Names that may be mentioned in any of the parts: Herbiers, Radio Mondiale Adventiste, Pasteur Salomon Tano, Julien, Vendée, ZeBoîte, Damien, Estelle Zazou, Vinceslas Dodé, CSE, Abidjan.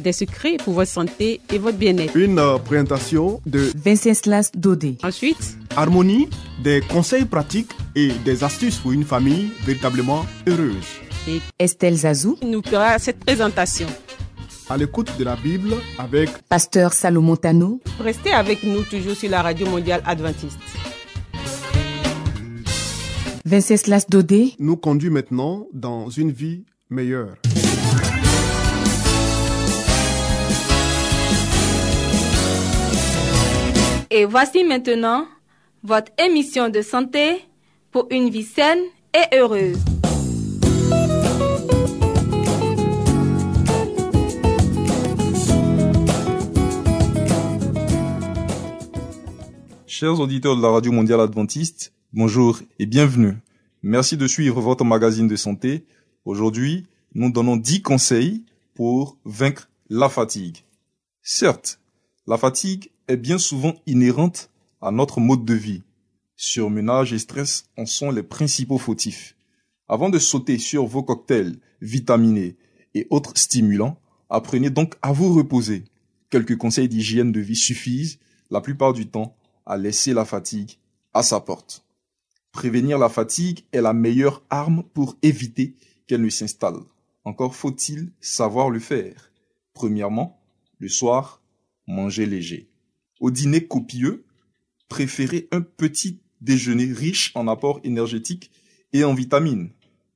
Des secrets pour votre santé et votre bien-être. Une présentation de Vinceslas Dodé. Ensuite, harmonie, des conseils pratiques et des astuces pour une famille véritablement heureuse. Et Estelle Zazou nous fera cette présentation. À l'écoute de la Bible avec Pasteur Salomon Tano. Restez avec nous toujours sur la Radio Mondiale Adventiste. Vinceslas Dodé nous conduit maintenant dans une vie meilleure. Et voici maintenant votre émission de santé pour une vie saine et heureuse. Chers auditeurs de la Radio Mondiale Adventiste, bonjour et bienvenue. Merci de suivre votre magazine de santé. Aujourd'hui, nous donnons 10 conseils pour vaincre la fatigue. Certes, la fatigue est bien souvent inhérente à notre mode de vie. Surmenage et stress en sont les principaux fautifs. Avant de sauter sur vos cocktails vitaminés et autres stimulants, apprenez donc à vous reposer. Quelques conseils d'hygiène de vie suffisent, la plupart du temps, à laisser la fatigue à sa porte. Prévenir la fatigue est la meilleure arme pour éviter qu'elle ne s'installe. Encore faut-il savoir le faire. Premièrement, le soir, manger léger. Au dîner copieux, préférez un petit déjeuner riche en apports énergétiques et en vitamines.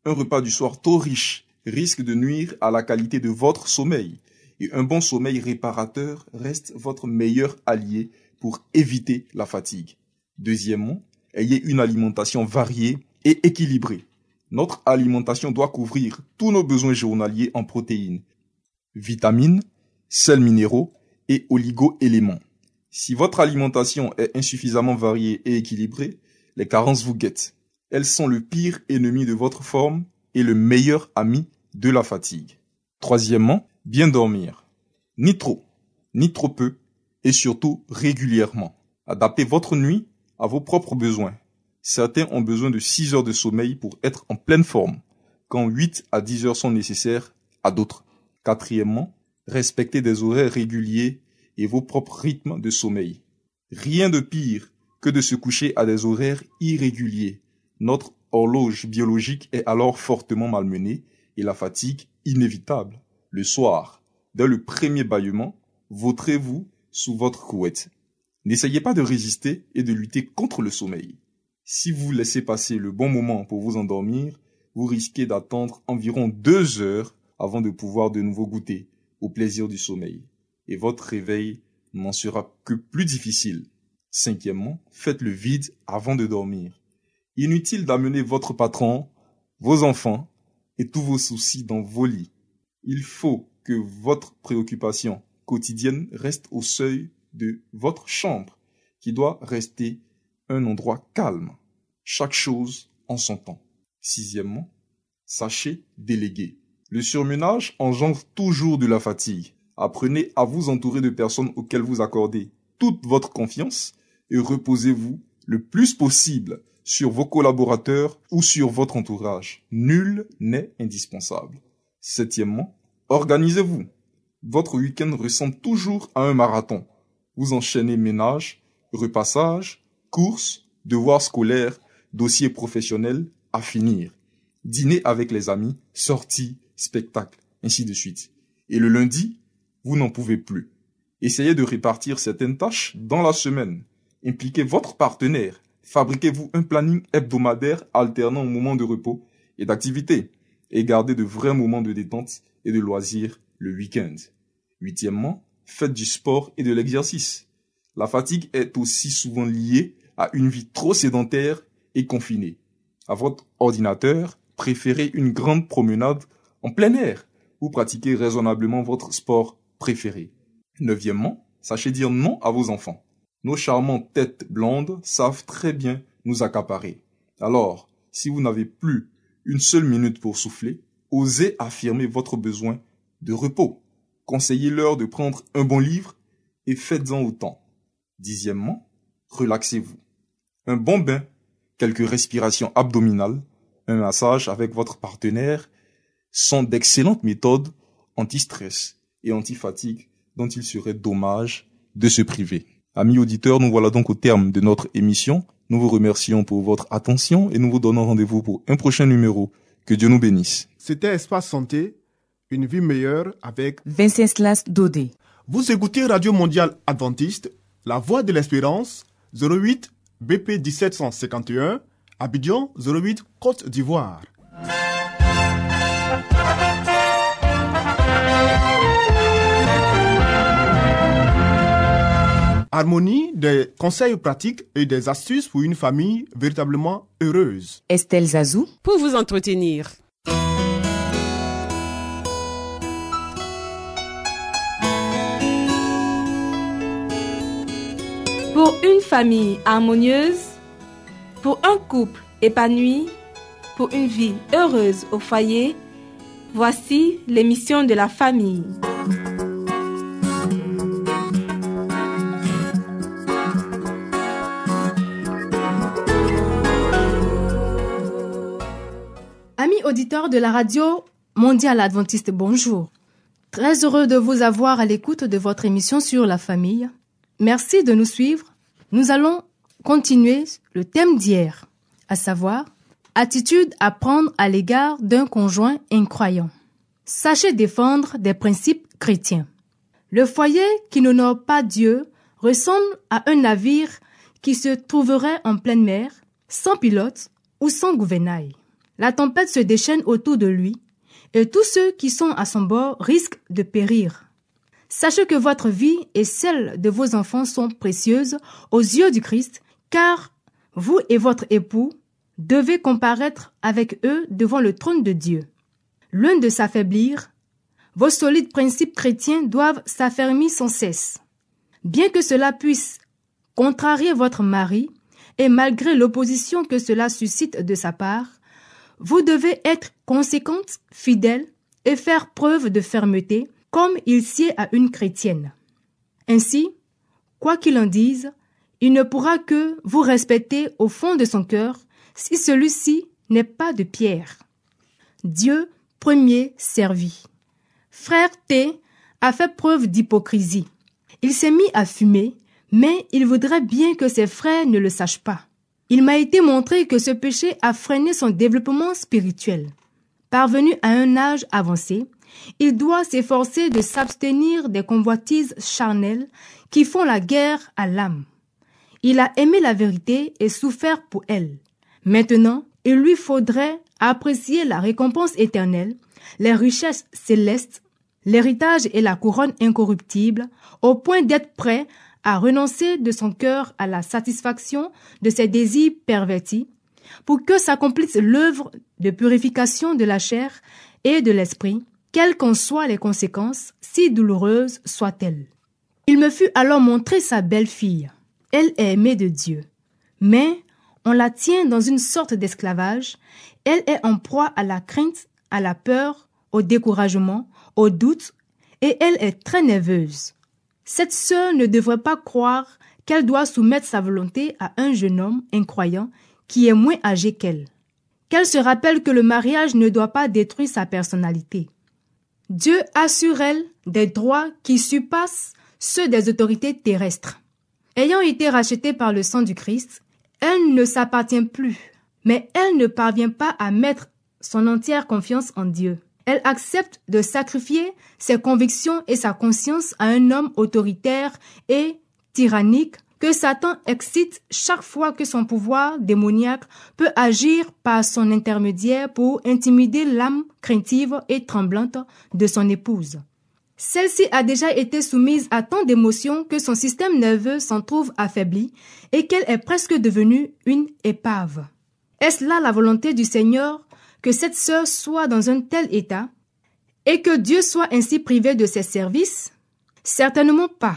Un repas du soir trop riche risque de nuire à la qualité de votre sommeil et un bon sommeil réparateur reste votre meilleur allié pour éviter la fatigue. Deuxièmement, ayez une alimentation variée et équilibrée. Notre alimentation doit couvrir tous nos besoins journaliers en protéines, vitamines, sels minéraux et oligo-éléments. Si votre alimentation est insuffisamment variée et équilibrée, les carences vous guettent. Elles sont le pire ennemi de votre forme et le meilleur ami de la fatigue. Troisièmement, bien dormir. Ni trop, ni trop peu, et surtout régulièrement. Adaptez votre nuit à vos propres besoins. Certains ont besoin de 6 heures de sommeil pour être en pleine forme, quand 8 à 10 heures sont nécessaires à d'autres. Quatrièmement, respectez des horaires réguliers et vos propres rythmes de sommeil. Rien de pire que de se coucher à des horaires irréguliers. Notre horloge biologique est alors fortement malmenée et la fatigue inévitable. Le soir, dès le premier bâillement, vautrez-vous sous votre couette. N'essayez pas de résister et de lutter contre le sommeil. Si vous laissez passer le bon moment pour vous endormir, vous risquez d'attendre environ 2 heures avant de pouvoir de nouveau goûter au plaisir du sommeil, et votre réveil n'en sera que plus difficile. Cinquièmement, faites le vide avant de dormir. Inutile d'amener votre patron, vos enfants et tous vos soucis dans vos lits. Il faut que votre préoccupation quotidienne reste au seuil de votre chambre, qui doit rester un endroit calme. Chaque chose en son temps. Sixièmement, sachez déléguer. Le surmenage engendre toujours de la fatigue. Apprenez à vous entourer de personnes auxquelles vous accordez toute votre confiance et reposez-vous le plus possible sur vos collaborateurs ou sur votre entourage. Nul n'est indispensable. Septièmement, organisez-vous. Votre week-end ressemble toujours à un marathon. Vous enchaînez ménage, repassage, courses, devoirs scolaires, dossiers professionnels à finir. Dîner avec les amis, sorties, spectacle, ainsi de suite. Et le lundi, vous n'en pouvez plus. Essayez de répartir certaines tâches dans la semaine. Impliquez votre partenaire. Fabriquez-vous un planning hebdomadaire alternant aux moments de repos et d'activité. Et gardez de vrais moments de détente et de loisirs le week-end. Huitièmement, faites du sport et de l'exercice. La fatigue est aussi souvent liée à une vie trop sédentaire et confinée. À votre ordinateur, préférez une grande promenade en plein air ou pratiquez raisonnablement votre sport préféré. Neuvièmement, sachez dire non à vos enfants. Nos charmantes têtes blondes savent très bien nous accaparer. Alors, si vous n'avez plus une seule minute pour souffler, osez affirmer votre besoin de repos. Conseillez-leur de prendre un bon livre et faites-en autant. 10°, relaxez-vous. Un bon bain, quelques respirations abdominales, un massage avec votre partenaire sont d'excellentes méthodes anti-stress et anti-fatigue dont il serait dommage de se priver. Amis auditeurs, nous voilà donc au terme de notre émission. Nous vous remercions pour votre attention et nous vous donnons rendez-vous pour un prochain numéro. Que Dieu nous bénisse. C'était Espace Santé, une vie meilleure avec Vinceslas Dodé. Vous écoutez Radio Mondiale Adventiste, La Voix de l'Espérance, 08 BP 1751, Abidjan 08, Côte d'Ivoire. Harmonie, des conseils pratiques et des astuces pour une famille véritablement heureuse. Estelle Zazou. Pour vous entretenir. Pour une famille harmonieuse, pour un couple épanoui, pour une vie heureuse au foyer, voici l'émission de la famille. Auditeurs de la Radio Mondiale Adventiste, bonjour. Très heureux de vous avoir à l'écoute de votre émission sur la famille. Merci de nous suivre. Nous allons continuer le thème d'hier, à savoir attitude à prendre à l'égard d'un conjoint incroyant. Sachez défendre des principes chrétiens. Le foyer qui n'honore pas Dieu ressemble à un navire qui se trouverait en pleine mer, sans pilote ou sans gouvernail. La tempête se déchaîne autour de lui et tous ceux qui sont à son bord risquent de périr. Sachez que votre vie et celle de vos enfants sont précieuses aux yeux du Christ, car vous et votre époux devez comparaître avec eux devant le trône de Dieu. Loin de s'affaiblir, vos solides principes chrétiens doivent s'affermir sans cesse. Bien que cela puisse contrarier votre mari et malgré l'opposition que cela suscite de sa part, vous devez être conséquente, fidèle et faire preuve de fermeté comme il sied à une chrétienne. Ainsi, quoi qu'il en dise, il ne pourra que vous respecter au fond de son cœur si celui-ci n'est pas de pierre. Dieu premier servi. Frère T a fait preuve d'hypocrisie. Il s'est mis à fumer, mais il voudrait bien que ses frères ne le sachent pas. Il m'a été montré que ce péché a freiné son développement spirituel. Parvenu à un âge avancé, il doit s'efforcer de s'abstenir des convoitises charnelles qui font la guerre à l'âme. Il a aimé la vérité et souffert pour elle. Maintenant, il lui faudrait apprécier la récompense éternelle, les richesses célestes, l'héritage et la couronne incorruptible, au point d'être prêt à renoncer de son cœur à la satisfaction de ses désirs pervertis pour que s'accomplisse l'œuvre de purification de la chair et de l'esprit, quelles qu'en soient les conséquences, si douloureuses soient-elles. Il me fut alors montré sa belle-fille. Elle est aimée de Dieu, mais on la tient dans une sorte d'esclavage. Elle est en proie à la crainte, à la peur, au découragement, au doute, et elle est très nerveuse. Cette sœur ne devrait pas croire qu'elle doit soumettre sa volonté à un jeune homme incroyant qui est moins âgé qu'elle. Qu'elle se rappelle que le mariage ne doit pas détruire sa personnalité. Dieu assure elle des droits qui surpassent ceux des autorités terrestres. Ayant été rachetée par le sang du Christ, elle ne s'appartient plus, mais elle ne parvient pas à mettre son entière confiance en Dieu. Elle accepte de sacrifier ses convictions et sa conscience à un homme autoritaire et tyrannique que Satan excite chaque fois que son pouvoir démoniaque peut agir par son intermédiaire pour intimider l'âme craintive et tremblante de son épouse. Celle-ci a déjà été soumise à tant d'émotions que son système nerveux s'en trouve affaibli et qu'elle est presque devenue une épave. Est-ce là la volonté du Seigneur ? Que cette sœur soit dans un tel état et que Dieu soit ainsi privé de ses services? Certainement pas.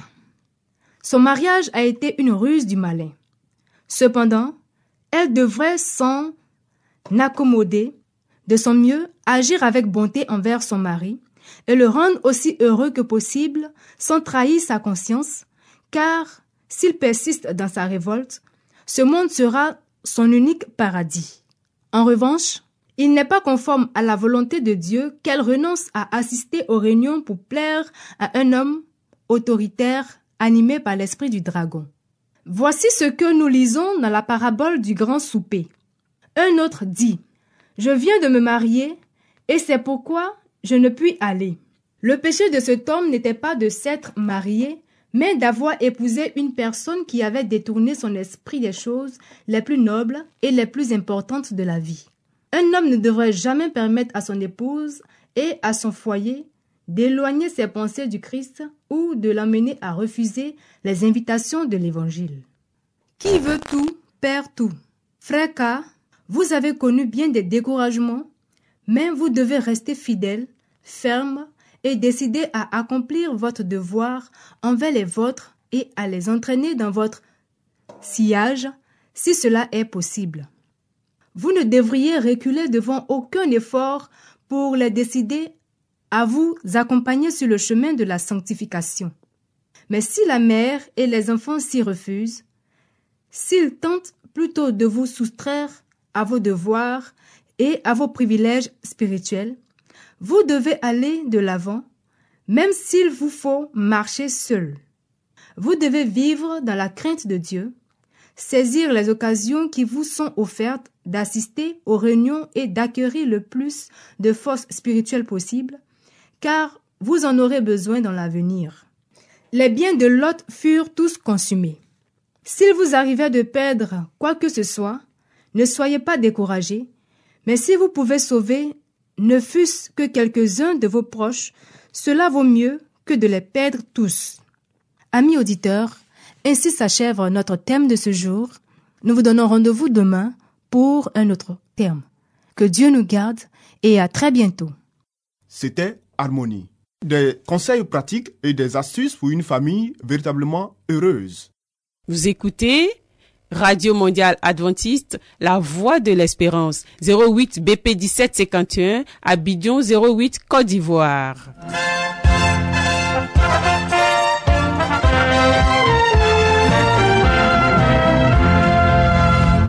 Son mariage a été une ruse du malin. Cependant, elle devrait s'en n'accommoder, de son mieux, agir avec bonté envers son mari et le rendre aussi heureux que possible sans trahir sa conscience, car s'il persiste dans sa révolte, ce monde sera son unique paradis. En revanche, il n'est pas conforme à la volonté de Dieu qu'elle renonce à assister aux réunions pour plaire à un homme autoritaire animé par l'esprit du dragon. Voici ce que nous lisons dans la parabole du grand souper. Un autre dit « Je viens de me marier et c'est pourquoi je ne puis aller. » Le péché de cet homme n'était pas de s'être marié, mais d'avoir épousé une personne qui avait détourné son esprit des choses les plus nobles et les plus importantes de la vie. Un homme ne devrait jamais permettre à son épouse et à son foyer d'éloigner ses pensées du Christ ou de l'amener à refuser les invitations de l'Évangile. Qui veut tout, perd tout. Frère K, vous avez connu bien des découragements, mais vous devez rester fidèle, ferme et décidé à accomplir votre devoir envers les vôtres et à les entraîner dans votre sillage si cela est possible. Vous ne devriez reculer devant aucun effort pour les décider à vous accompagner sur le chemin de la sanctification. Mais si la mère et les enfants s'y refusent, s'ils tentent plutôt de vous soustraire à vos devoirs et à vos privilèges spirituels, vous devez aller de l'avant, même s'il vous faut marcher seul. Vous devez vivre dans la crainte de Dieu, saisir les occasions qui vous sont offertes d'assister aux réunions et d'acquérir le plus de force spirituelle possible, car vous en aurez besoin dans l'avenir. Les biens de Lot furent tous consumés. S'il vous arrivait de perdre quoi que ce soit, ne soyez pas découragés, mais si vous pouvez sauver, ne fût-ce que quelques-uns de vos proches, cela vaut mieux que de les perdre tous. Amis auditeurs, ainsi s'achève notre thème de ce jour. Nous vous donnons rendez-vous demain pour un autre thème. Que Dieu nous garde et à très bientôt. C'était Harmonie. Des conseils pratiques et des astuces pour une famille véritablement heureuse. Vous écoutez Radio Mondiale Adventiste, la voix de l'espérance, 08 BP 1751, Abidjan 08, Côte d'Ivoire.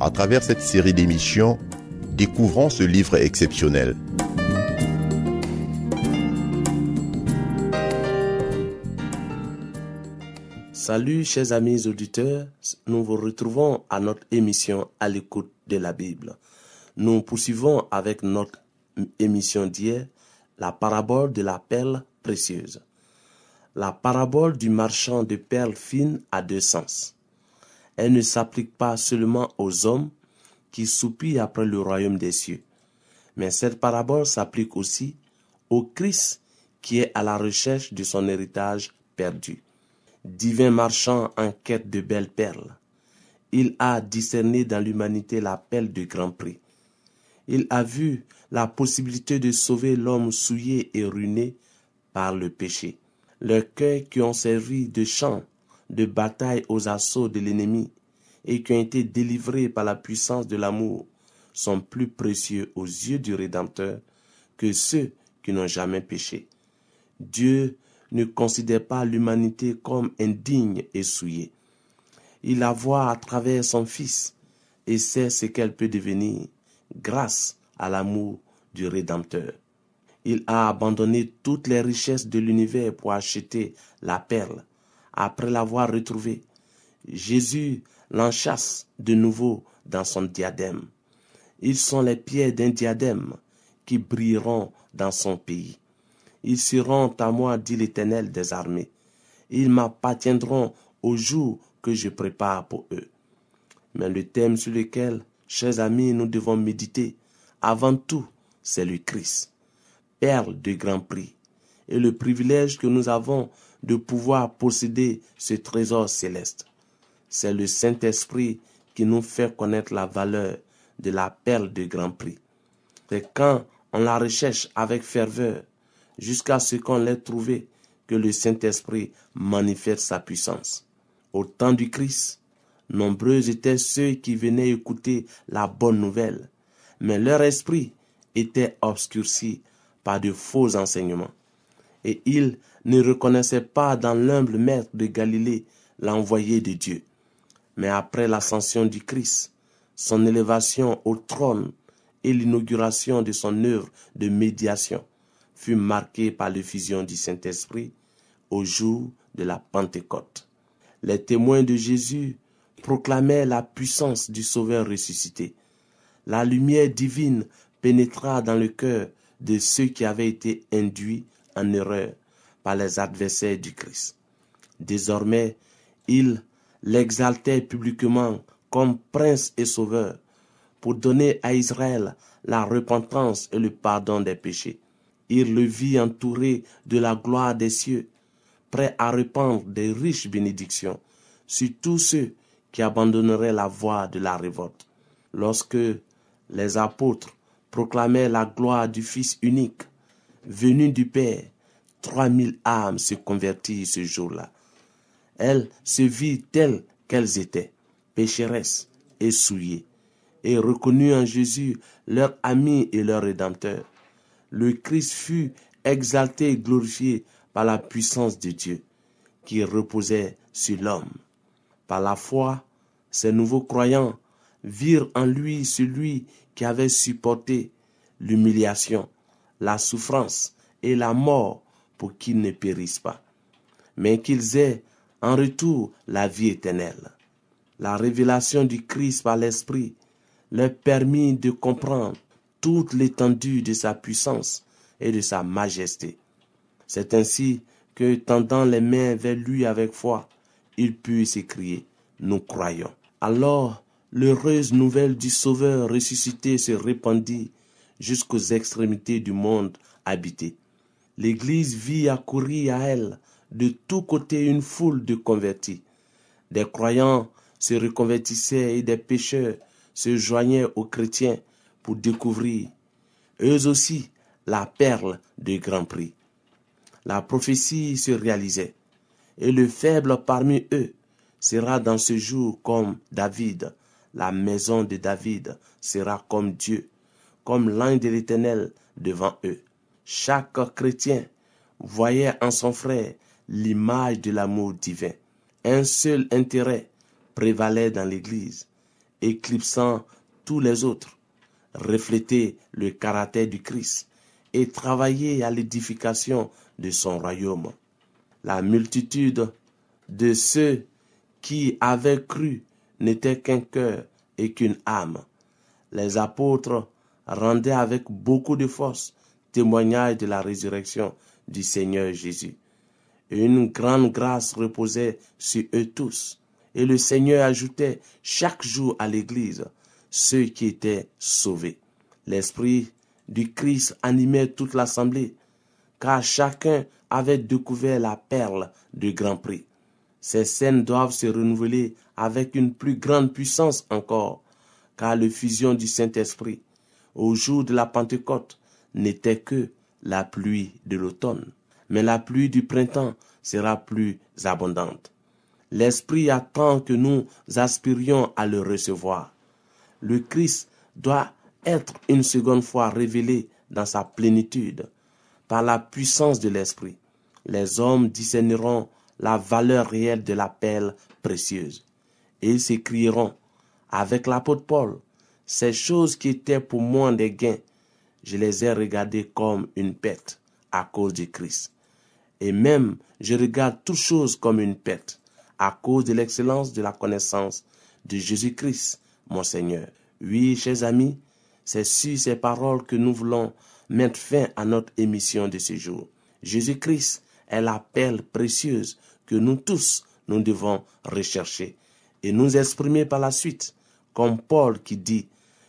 À travers cette série d'émissions, découvrons ce livre exceptionnel. Salut chers amis auditeurs, nous vous retrouvons à notre émission à l'écoute de la Bible. Nous poursuivons avec notre émission d'hier, la parabole de la perle précieuse. La parabole du marchand de perles fines a deux sens. Elle ne s'applique pas seulement aux hommes qui soupirent après le royaume des cieux, mais cette parabole s'applique aussi au Christ qui est à la recherche de son héritage perdu. Divin marchand en quête de belles perles. Il a discerné dans l'humanité la perle de grand prix. Il a vu la possibilité de sauver l'homme souillé et ruiné par le péché. Leurs cœurs qui ont servi de champ de bataille aux assauts de l'ennemi et qui ont été délivrés par la puissance de l'amour sont plus précieux aux yeux du Rédempteur que ceux qui n'ont jamais péché. Dieu ne considère pas l'humanité comme indigne et souillée. Il la voit à travers son Fils et sait ce qu'elle peut devenir grâce à l'amour du Rédempteur. Il a abandonné toutes les richesses de l'univers pour acheter la perle. Après l'avoir retrouvée, Jésus l'enchâsse de nouveau dans son diadème. Ils sont les pierres d'un diadème qui brilleront dans son pays. Ils seront à moi, dit l'Éternel des armées. Ils m'appartiendront au jour que je prépare pour eux. Mais le thème sur lequel, chers amis, nous devons méditer, avant tout, c'est le Christ, perle de grand prix, et le privilège que nous avons de pouvoir posséder ce trésor céleste. C'est le Saint-Esprit qui nous fait connaître la valeur de la perle de grand prix. C'est quand on la recherche avec ferveur, jusqu'à ce qu'on l'ait trouvée, que le Saint-Esprit manifeste sa puissance. Au temps du Christ, nombreux étaient ceux qui venaient écouter la bonne nouvelle, mais leur esprit était obscurci par de faux enseignements, et ils ne reconnaissaient pas dans l'humble maître de Galilée l'envoyé de Dieu. Mais après l'ascension du Christ, son élévation au trône et l'inauguration de son œuvre de médiation fut marquée par l'effusion du Saint-Esprit au jour de la Pentecôte. Les témoins de Jésus proclamaient la puissance du Sauveur ressuscité. La lumière divine pénétra dans le cœur de ceux qui avaient été induits en erreur par les adversaires du Christ. Désormais, ils l'exaltaient publiquement comme prince et sauveur pour donner à Israël la repentance et le pardon des péchés. Il le vit entouré de la gloire des cieux, prêt à répandre des riches bénédictions sur tous ceux qui abandonneraient la voie de la révolte. Lorsque les apôtres proclamaient la gloire du Fils unique, venu du Père, 3000 âmes se convertirent ce jour-là. Elles se virent telles qu'elles étaient, pécheresses et souillées, et reconnues en Jésus leur ami et leur Rédempteur. Le Christ fut exalté et glorifié par la puissance de Dieu, qui reposait sur l'homme. Par la foi, ces nouveaux croyants virent en lui celui qui avait supporté l'humiliation, la souffrance et la mort pour qu'ils ne périssent pas, mais qu'ils aient en retour la vie éternelle. La révélation du Christ par l'Esprit leur permit de comprendre toute l'étendue de sa puissance et de sa majesté. C'est ainsi que, tendant les mains vers lui avec foi, il put s'écrier « Nous croyons ». Alors, l'heureuse nouvelle du Sauveur ressuscité se répandit jusqu'aux extrémités du monde habité. L'Église vit accourir à elle de tous côtés une foule de convertis. Des croyants se reconvertissaient et des pécheurs se joignaient aux chrétiens pour découvrir, eux aussi, la perle de grand prix. La prophétie se réalisait, et le faible parmi eux sera dans ce jour comme David. La maison de David sera comme Dieu, comme l'ange de l'Éternel devant eux. Chaque chrétien voyait en son frère l'image de l'amour divin. Un seul intérêt prévalait dans l'Église, éclipsant tous les autres, refléter le caractère du Christ et travailler à l'édification de son royaume. La multitude de ceux qui avaient cru n'était qu'un cœur et qu'une âme. Les apôtres rendaient avec beaucoup de force témoignage de la résurrection du Seigneur Jésus. Une grande grâce reposait sur eux tous, et le Seigneur ajoutait chaque jour à l'Église ceux qui étaient sauvés. L'Esprit du Christ animait toute l'assemblée, car chacun avait découvert la perle du grand prix. Ces scènes doivent se renouveler avec une plus grande puissance encore, car l'effusion du Saint-Esprit, au jour de la Pentecôte, n'était que la pluie de l'automne, mais la pluie du printemps sera plus abondante. L'Esprit attend que nous aspirions à le recevoir. Le Christ doit être une seconde fois révélé dans sa plénitude par la puissance de l'Esprit. Les hommes discerneront la valeur réelle de la perle précieuse et ils s'écrieront avec l'apôtre Paul: « Ces choses qui étaient pour moi des gains, je les ai regardées comme une perte à cause du Christ. Et même, je regarde toutes choses comme une perte à cause de l'excellence de la connaissance de Jésus-Christ, mon Seigneur. » Oui, chers amis, c'est sur ces paroles que nous voulons mettre fin à notre émission de ce jour. Jésus-Christ est la perle précieuse que nous tous, nous devons rechercher et nous exprimer par la suite, comme Paul qui dit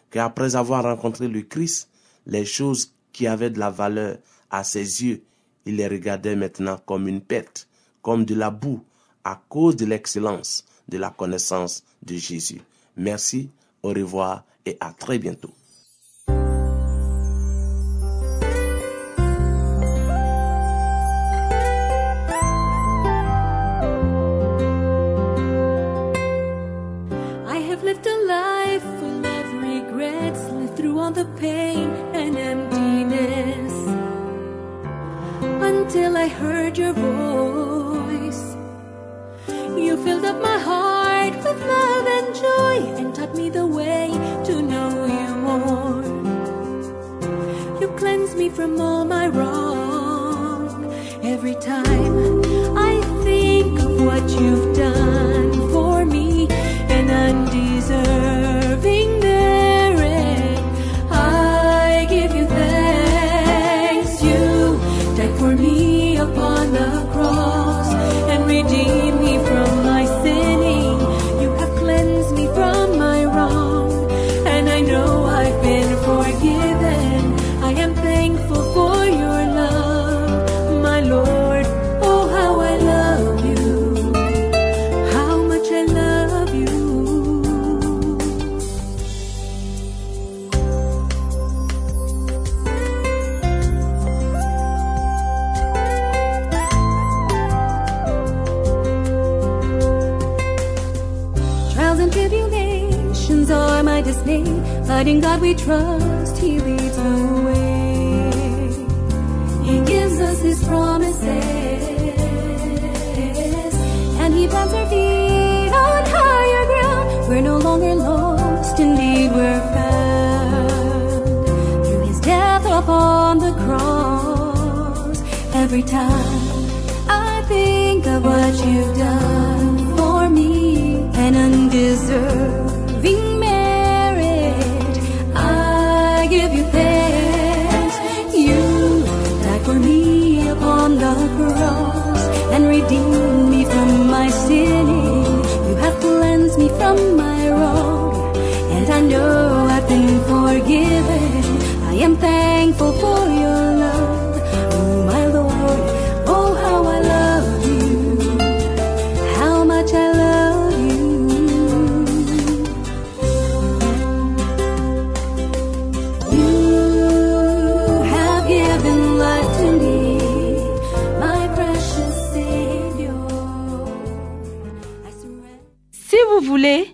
qu'après avoir rencontré le Christ, les choses qui avaient de la valeur à ses yeux, il les regardait maintenant comme une perte, comme de la boue, à cause de l'excellence de la connaissance de Jésus. Merci, au revoir et à très bientôt. Till I heard your voice, you filled up my heart with love and joy, and taught me the way to know you more. You cleansed me from all my wrong. Every time I think of what you've done for me, an undeserving but in God we trust, He leads the way. He gives us His promises, and He plants our feet on higher ground. We're no longer lost, indeed we're found through His death upon the cross. Every time I think of what you've done for me, an undeserving the cross and redeem me from my sinning. You have cleansed me from my wrong, and I know I've been forgiven. I am thankful for your love, oh my Lord, oh how I love you, how much I love you. You have given life to me, voulez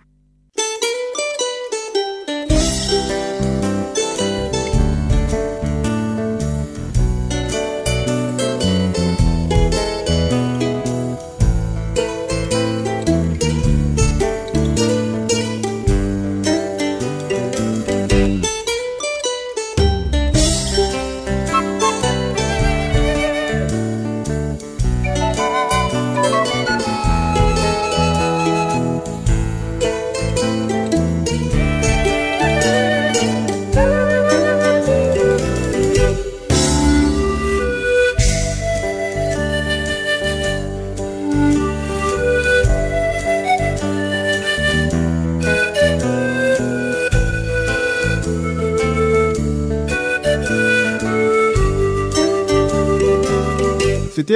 C'était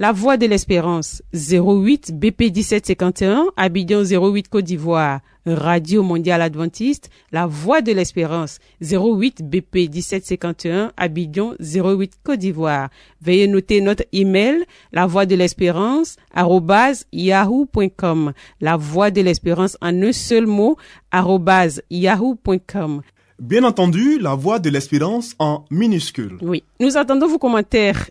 La Voix de l'Espérance, 08 BP 1751, Abidjan 08, Côte d'Ivoire. Radio Mondiale Adventiste, La Voix de l'Espérance, 08 BP 1751, Abidjan 08, Côte d'Ivoire. Veuillez noter notre email, lavoixdelespérance@yahoo.com. La Voix de l'Espérance en un seul mot, @yahoo.com. bien entendu, la voix de l'espérance en minuscule. Oui, nous attendons vos commentaires